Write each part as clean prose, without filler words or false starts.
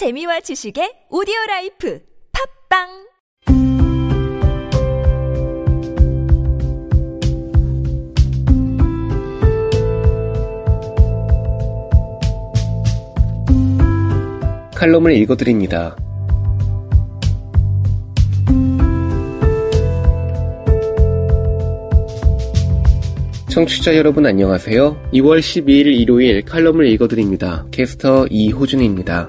재미와 지식의 오디오라이프 팟빵 칼럼을 읽어드립니다. 청취자 여러분 안녕하세요. 2월 12일 일요일 칼럼을 읽어드립니다. 캐스터 이호준입니다.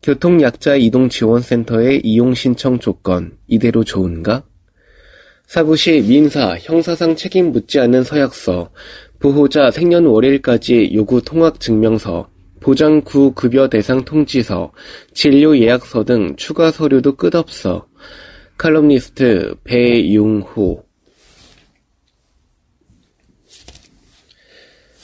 교통약자 이동지원센터의 이용신청 조건, 이대로 좋은가? 사고 시 민사, 형사상 책임 묻지 않는 서약서, 보호자 생년월일까지 요구 통학증명서, 보장구 급여 대상 통지서, 진료 예약서 등 추가 서류도 끝없어. 칼럼니스트 배용호.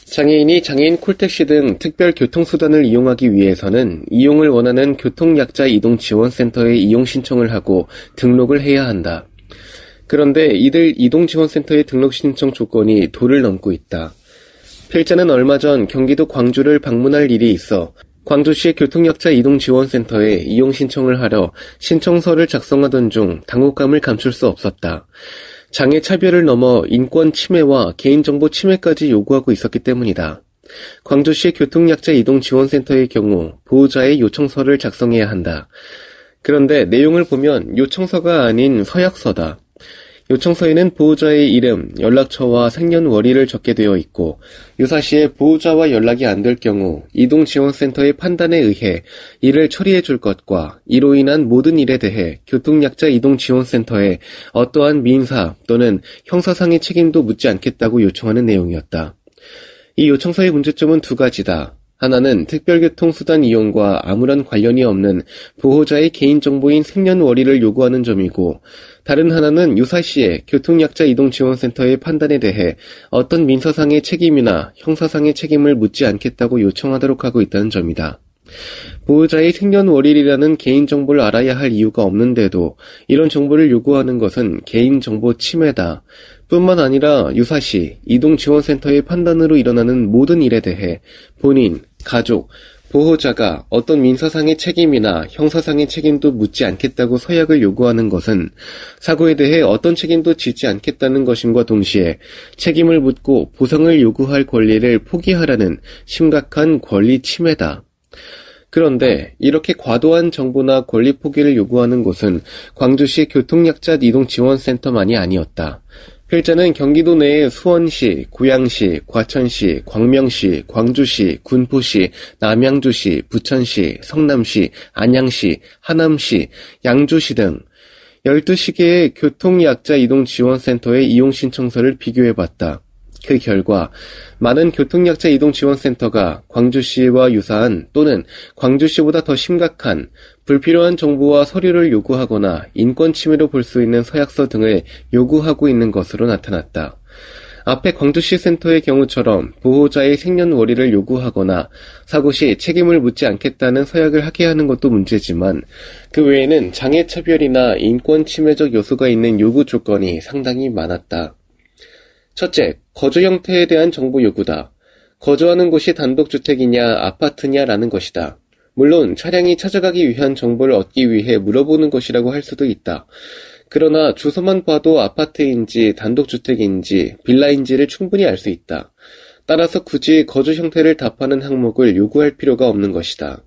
장애인이 장애인 콜택시 등 특별 교통수단을 이용하기 위해서는 이용을 원하는 교통약자 이동지원센터에 이용신청을 하고 등록을 해야 한다. 그런데 이들 이동지원센터의 등록신청 조건이 도를 넘고 있다. 필자는 얼마 전 경기도 광주를 방문할 일이 있어 광주시 교통약자 이동지원센터에 이용신청을 하러 신청서를 작성하던 중 당혹감을 감출 수 없었다. 장애 차별을 넘어 인권 침해와 개인정보 침해까지 요구하고 있었기 때문이다. 광주시 교통약자 이동지원센터의 경우 보호자의 요청서를 작성해야 한다. 그런데 내용을 보면 요청서가 아닌 서약서다. 요청서에는 보호자의 이름, 연락처와 생년월일을 적게 되어 있고 유사시에 보호자와 연락이 안 될 경우 이동지원센터의 판단에 의해 이를 처리해 줄 것과 이로 인한 모든 일에 대해 교통약자 이동지원센터에 어떠한 민사 또는 형사상의 책임도 묻지 않겠다고 요청하는 내용이었다. 이 요청서의 문제점은 두 가지다. 하나는 특별교통수단 이용과 아무런 관련이 없는 보호자의 개인정보인 생년월일을 요구하는 점이고 다른 하나는 유사시에 교통약자 이동지원센터의 판단에 대해 어떤 민사상의 책임이나 형사상의 책임을 묻지 않겠다고 요청하도록 하고 있다는 점이다. 보호자의 생년월일이라는 개인정보를 알아야 할 이유가 없는데도 이런 정보를 요구하는 것은 개인정보 침해다. 뿐만 아니라 유사시 이동지원센터의 판단으로 일어나는 모든 일에 대해 본인, 가족, 보호자가 어떤 민사상의 책임이나 형사상의 책임도 묻지 않겠다고 서약을 요구하는 것은 사고에 대해 어떤 책임도 지지 않겠다는 것임과 동시에 책임을 묻고 보상을 요구할 권리를 포기하라는 심각한 권리 침해다. 그런데 이렇게 과도한 정보나 권리 포기를 요구하는 곳은 광주시 교통약자 이동지원센터만이 아니었다. 필자는 경기도 내의 수원시, 고양시, 과천시, 광명시, 광주시, 군포시, 남양주시, 부천시, 성남시, 안양시, 하남시, 양주시 등 12개의 교통약자 이동지원센터의 이용신청서를 비교해봤다. 그 결과 많은 교통약자 이동지원센터가 광주시와 유사한 또는 광주시보다 더 심각한 불필요한 정보와 서류를 요구하거나 인권침해로 볼 수 있는 서약서 등을 요구하고 있는 것으로 나타났다. 앞에 광주시 센터의 경우처럼 보호자의 생년월일을 요구하거나 사고 시 책임을 묻지 않겠다는 서약을 하게 하는 것도 문제지만 그 외에는 장애차별이나 인권침해적 요소가 있는 요구 조건이 상당히 많았다. 첫째, 거주 형태에 대한 정보 요구다. 거주하는 곳이 단독주택이냐 아파트냐라는 것이다. 물론 차량이 찾아가기 위한 정보를 얻기 위해 물어보는 것이라고 할 수도 있다. 그러나 주소만 봐도 아파트인지 단독주택인지 빌라인지를 충분히 알 수 있다. 따라서 굳이 거주 형태를 답하는 항목을 요구할 필요가 없는 것이다.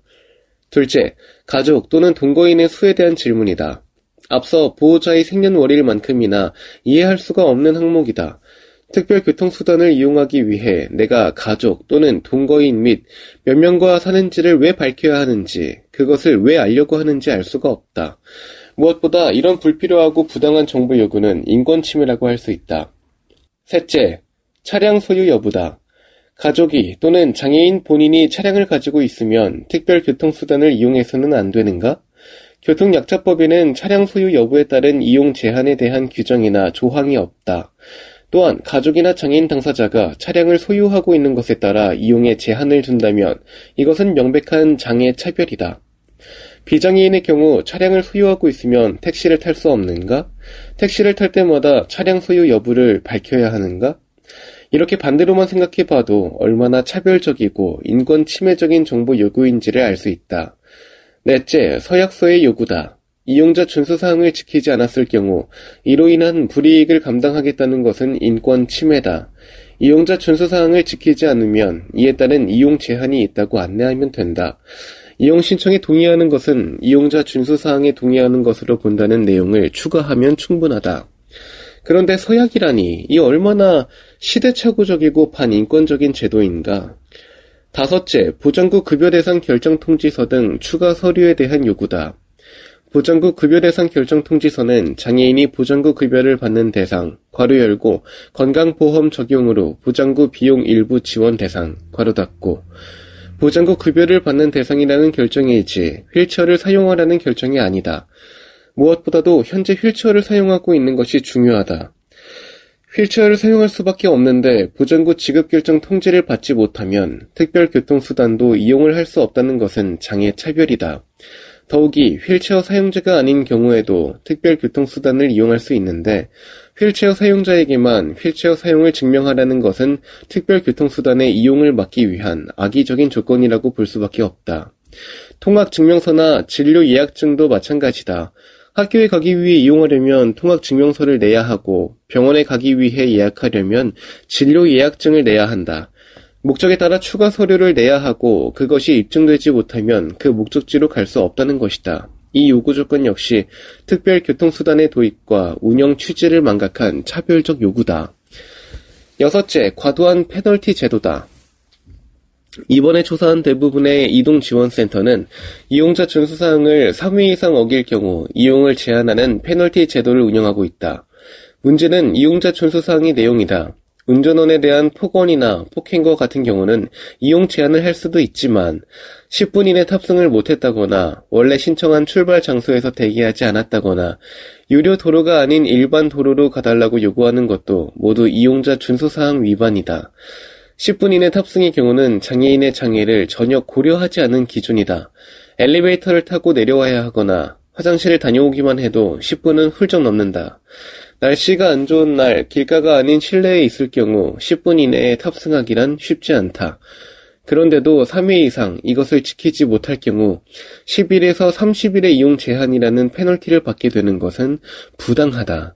둘째, 가족 또는 동거인의 수에 대한 질문이다. 앞서 보호자의 생년월일만큼이나 이해할 수가 없는 항목이다. 특별교통수단을 이용하기 위해 내가 가족 또는 동거인 및 몇 명과 사는지를 왜 밝혀야 하는지, 그것을 왜 알려고 하는지 알 수가 없다. 무엇보다 이런 불필요하고 부당한 정보 요구는 인권침해라고 할 수 있다. 셋째, 차량 소유 여부다. 가족이 또는 장애인 본인이 차량을 가지고 있으면 특별교통수단을 이용해서는 안 되는가? 교통약자법에는 차량 소유 여부에 따른 이용 제한에 대한 규정이나 조항이 없다. 또한 가족이나 장애인 당사자가 차량을 소유하고 있는 것에 따라 이용에 제한을 둔다면 이것은 명백한 장애 차별이다. 비장애인의 경우 차량을 소유하고 있으면 택시를 탈 수 없는가? 택시를 탈 때마다 차량 소유 여부를 밝혀야 하는가? 이렇게 반대로만 생각해봐도 얼마나 차별적이고 인권 침해적인 정보 요구인지를 알 수 있다. 넷째, 서약서의 요구다. 이용자 준수사항을 지키지 않았을 경우 이로 인한 불이익을 감당하겠다는 것은 인권 침해다. 이용자 준수사항을 지키지 않으면 이에 따른 이용 제한이 있다고 안내하면 된다. 이용 신청에 동의하는 것은 이용자 준수사항에 동의하는 것으로 본다는 내용을 추가하면 충분하다. 그런데 서약이라니, 이 얼마나 시대착오적이고 반인권적인 제도인가. 다섯째, 보장구 급여 대상 결정 통지서 등 추가 서류에 대한 요구다. 보장구 급여 대상 결정 통지서는 장애인이 보장구 급여를 받는 대상, 괄호 열고, 건강보험 적용으로 보장구 비용 일부 지원 대상, 괄호 닫고, 보장구 급여를 받는 대상이라는 결정이지 휠체어를 사용하라는 결정이 아니다. 무엇보다도 현재 휠체어를 사용하고 있는 것이 중요하다. 휠체어를 사용할 수밖에 없는데 보장구 지급 결정 통지를 받지 못하면 특별교통수단도 이용을 할 수 없다는 것은 장애 차별이다. 더욱이 휠체어 사용자가 아닌 경우에도 특별교통수단을 이용할 수 있는데 휠체어 사용자에게만 휠체어 사용을 증명하라는 것은 특별교통수단의 이용을 막기 위한 악의적인 조건이라고 볼 수밖에 없다. 통학증명서나 진료예약증도 마찬가지다. 학교에 가기 위해 이용하려면 통학증명서를 내야 하고 병원에 가기 위해 예약하려면 진료예약증을 내야 한다. 목적에 따라 추가 서류를 내야 하고 그것이 입증되지 못하면 그 목적지로 갈 수 없다는 것이다. 이 요구조건 역시 특별교통수단의 도입과 운영 취지를 망각한 차별적 요구다. 여섯째, 과도한 페널티 제도다. 이번에 조사한 대부분의 이동지원센터는 이용자 준수사항을 3회 이상 어길 경우 이용을 제한하는 페널티 제도를 운영하고 있다. 문제는 이용자 준수사항의 내용이다. 운전원에 대한 폭언이나 폭행과 같은 경우는 이용 제한을 할 수도 있지만 10분 이내 탑승을 못했다거나 원래 신청한 출발 장소에서 대기하지 않았다거나 유료 도로가 아닌 일반 도로로 가달라고 요구하는 것도 모두 이용자 준수사항 위반이다. 10분 이내 탑승의 경우는 장애인의 장애를 전혀 고려하지 않은 기준이다. 엘리베이터를 타고 내려와야 하거나 화장실을 다녀오기만 해도 10분은 훌쩍 넘는다. 날씨가 안 좋은 날 길가가 아닌 실내에 있을 경우 10분 이내에 탑승하기란 쉽지 않다. 그런데도 3회 이상 이것을 지키지 못할 경우 10일에서 30일의 이용 제한이라는 페널티를 받게 되는 것은 부당하다.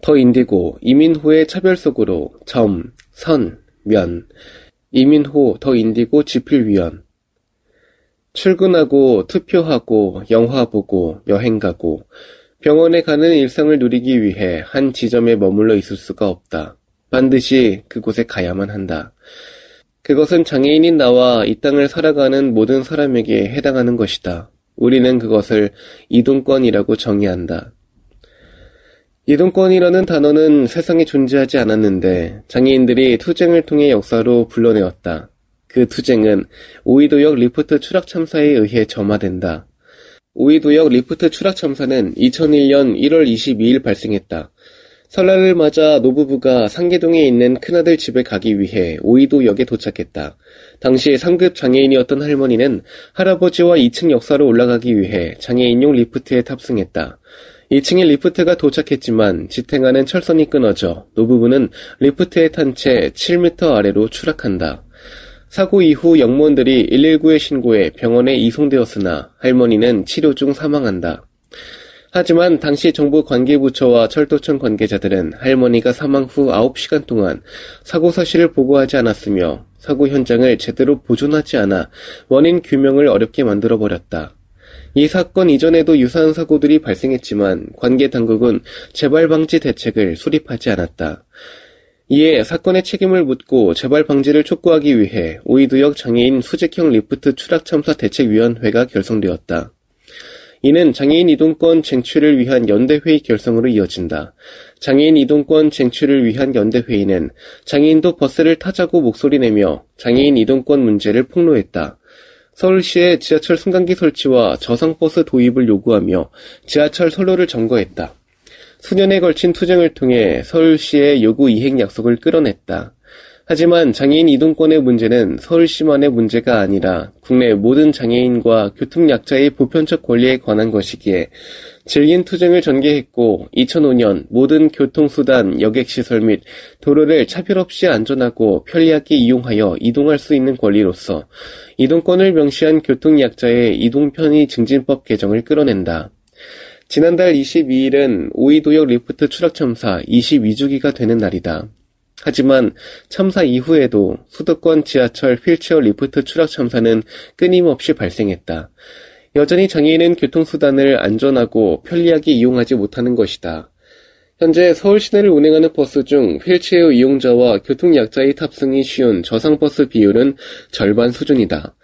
더인디고 이민호의 차별 속으로 점, 선, 면. 이민호 더인디고 집필위원. 출근하고 투표하고 영화 보고 여행 가고 병원에 가는 일상을 누리기 위해 한 지점에 머물러 있을 수가 없다. 반드시 그곳에 가야만 한다. 그것은 장애인인 나와 이 땅을 살아가는 모든 사람에게 해당하는 것이다. 우리는 그것을 이동권이라고 정의한다. 이동권이라는 단어는 세상에 존재하지 않았는데 장애인들이 투쟁을 통해 역사로 불러내었다. 그 투쟁은 오이도역 리프트 추락 참사에 의해 점화된다. 오이도역 리프트 추락 참사는 2001년 1월 22일 발생했다. 설날을 맞아 노부부가 상계동에 있는 큰아들 집에 가기 위해 오이도역에 도착했다. 당시 3급 장애인이었던 할머니는 할아버지와 2층 역사로 올라가기 위해 장애인용 리프트에 탑승했다. 2층에 리프트가 도착했지만 지탱하는 철선이 끊어져 노부부는 리프트에 탄 채 7m 아래로 추락한다. 사고 이후 역무원들이 119에 신고해 병원에 이송되었으나 할머니는 치료 중 사망한다. 하지만 당시 정부 관계부처와 철도청 관계자들은 할머니가 사망 후 9시간 동안 사고 사실을 보고하지 않았으며 사고 현장을 제대로 보존하지 않아 원인 규명을 어렵게 만들어버렸다. 이 사건 이전에도 유사한 사고들이 발생했지만 관계 당국은 재발 방지 대책을 수립하지 않았다. 이에 사건의 책임을 묻고 재발 방지를 촉구하기 위해 오이도역 장애인 수직형 리프트 추락 참사 대책위원회가 결성되었다. 이는 장애인 이동권 쟁취를 위한 연대회의 결성으로 이어진다. 장애인 이동권 쟁취를 위한 연대회의는 장애인도 버스를 타자고 목소리 내며 장애인 이동권 문제를 폭로했다. 서울시에 지하철 승강기 설치와 저상버스 도입을 요구하며 지하철 선로를 점거했다. 수년에 걸친 투쟁을 통해 서울시의 요구 이행 약속을 끌어냈다. 하지만 장애인 이동권의 문제는 서울시만의 문제가 아니라 국내 모든 장애인과 교통약자의 보편적 권리에 관한 것이기에 질긴 투쟁을 전개했고 2005년 모든 교통수단, 여객시설 및 도로를 차별 없이 안전하고 편리하게 이용하여 이동할 수 있는 권리로서 이동권을 명시한 교통약자의 이동편의 증진법 개정을 끌어낸다. 지난달 22일은 오이도역 리프트 추락 참사 22주기가 되는 날이다. 하지만 참사 이후에도 수도권 지하철 휠체어 리프트 추락 참사는 끊임없이 발생했다. 여전히 장애인은 교통수단을 안전하고 편리하게 이용하지 못하는 것이다. 현재 서울 시내를 운행하는 버스 중 휠체어 이용자와 교통약자의 탑승이 쉬운 저상버스 비율은 절반 수준이다.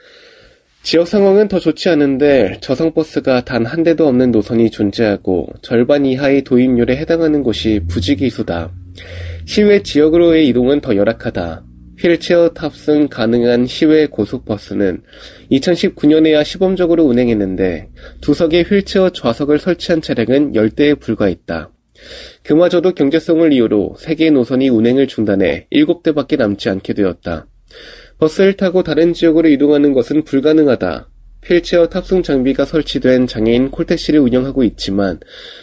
지역 상황은 더 좋지 않은데 저상버스가 단 한 대도 없는 노선이 존재하고 절반 이하의 도입률에 해당하는 곳이 부지기수다. 시외 지역으로의 이동은 더 열악하다. 휠체어 탑승 가능한 시외 고속버스는 2019년에야 시범적으로 운행했는데 두석의 휠체어 좌석을 설치한 차량은 10대에 불과했다. 그마저도 경제성을 이유로 3개의 노선이 운행을 중단해 7대밖에 남지 않게 되었다. 버스를 타고 다른 지역으로 이동하는 것은 불가능하다. 휠체어 탑승 장비가 설치된 장애인 콜택시를 운영하고 있지만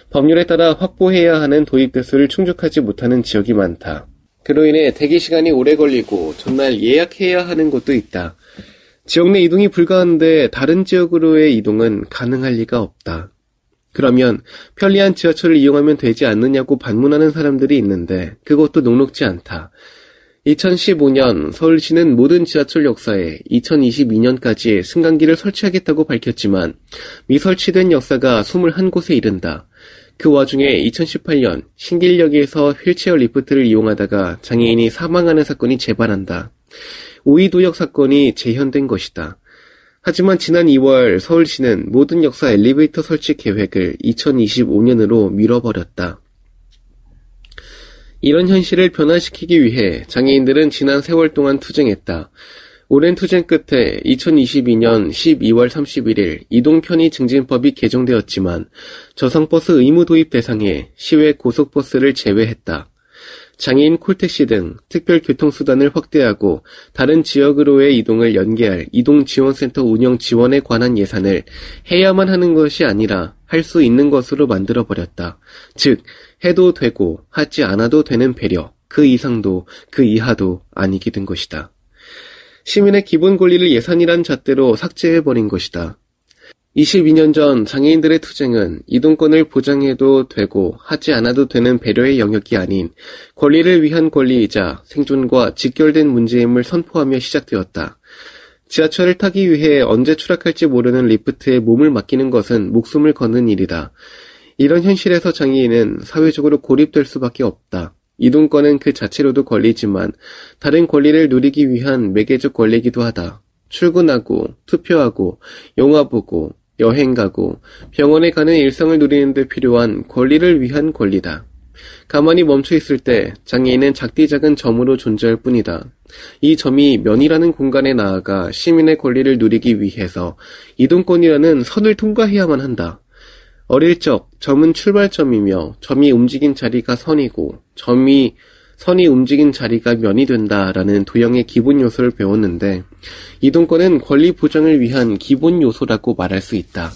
법률에 따라 확보해야 하는 도입 대수를 충족하지 못하는 지역이 많다. 그로 인해 대기 시간이 오래 걸리고 전날 예약해야 하는 곳도 있다. 지역 내 이동이 불가한데 다른 지역으로의 이동은 가능할 리가 없다. 그러면 편리한 지하철을 이용하면 되지 않느냐고 반문하는 사람들이 있는데 그것도 녹록지 않다. 2015년 서울시는 모든 지하철 역사에 2022년까지 승강기를 설치하겠다고 밝혔지만 미설치된 역사가 21곳에 이른다. 그 와중에 2018년 신길역에서 휠체어 리프트를 이용하다가 장애인이 사망하는 사건이 재발한다. 오이도역 사건이 재현된 것이다. 하지만 지난 2월 서울시는 모든 역사 엘리베이터 설치 계획을 2025년으로 미뤄버렸다. 이런 현실을 변화시키기 위해 장애인들은 지난 세월 동안 투쟁했다. 오랜 투쟁 끝에 2022년 12월 31일 이동편의 증진법이 개정되었지만 저상버스 의무 도입 대상에 시외 고속버스를 제외했다. 장애인 콜택시 등 특별교통수단을 확대하고 다른 지역으로의 이동을 연계할 이동지원센터 운영 지원에 관한 예산을 해야만 하는 것이 아니라 할 수 있는 것으로 만들어버렸다. 즉, 해도 되고 하지 않아도 되는 배려, 그 이상도 그 이하도 아니게 된 것이다. 시민의 기본 권리를 예산이란 잣대로 삭제해버린 것이다. 22년 전 장애인들의 투쟁은 이동권을 보장해도 되고 하지 않아도 되는 배려의 영역이 아닌 권리를 위한 권리이자 생존과 직결된 문제임을 선포하며 시작되었다. 지하철을 타기 위해 언제 추락할지 모르는 리프트에 몸을 맡기는 것은 목숨을 거는 일이다. 이런 현실에서 장애인은 사회적으로 고립될 수밖에 없다. 이동권은 그 자체로도 권리지만 다른 권리를 누리기 위한 매개적 권리이기도 하다. 출근하고, 투표하고, 영화 보고, 여행 가고, 병원에 가는 일상을 누리는 데 필요한 권리를 위한 권리다. 가만히 멈춰있을 때 장애인은 작디작은 점으로 존재할 뿐이다. 이 점이 면이라는 공간에 나아가 시민의 권리를 누리기 위해서 이동권이라는 선을 통과해야만 한다. 어릴 적 점은 출발점이며 점이 움직인 자리가 선이고 선이 움직인 자리가 면이 된다라는 도형의 기본 요소를 배웠는데 이동권은 권리 보장을 위한 기본 요소라고 말할 수 있다.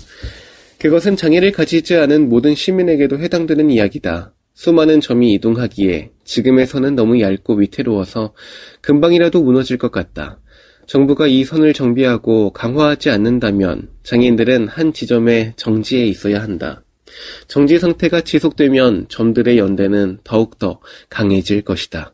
그것은 장애를 가지지 않은 모든 시민에게도 해당되는 이야기다. 수많은 점이 이동하기에 지금의 선은 너무 얇고 위태로워서 금방이라도 무너질 것 같다. 정부가 이 선을 정비하고 강화하지 않는다면 장애인들은 한 지점에 정지해 있어야 한다. 정지 상태가 지속되면 점들의 연대는 더욱더 강해질 것이다.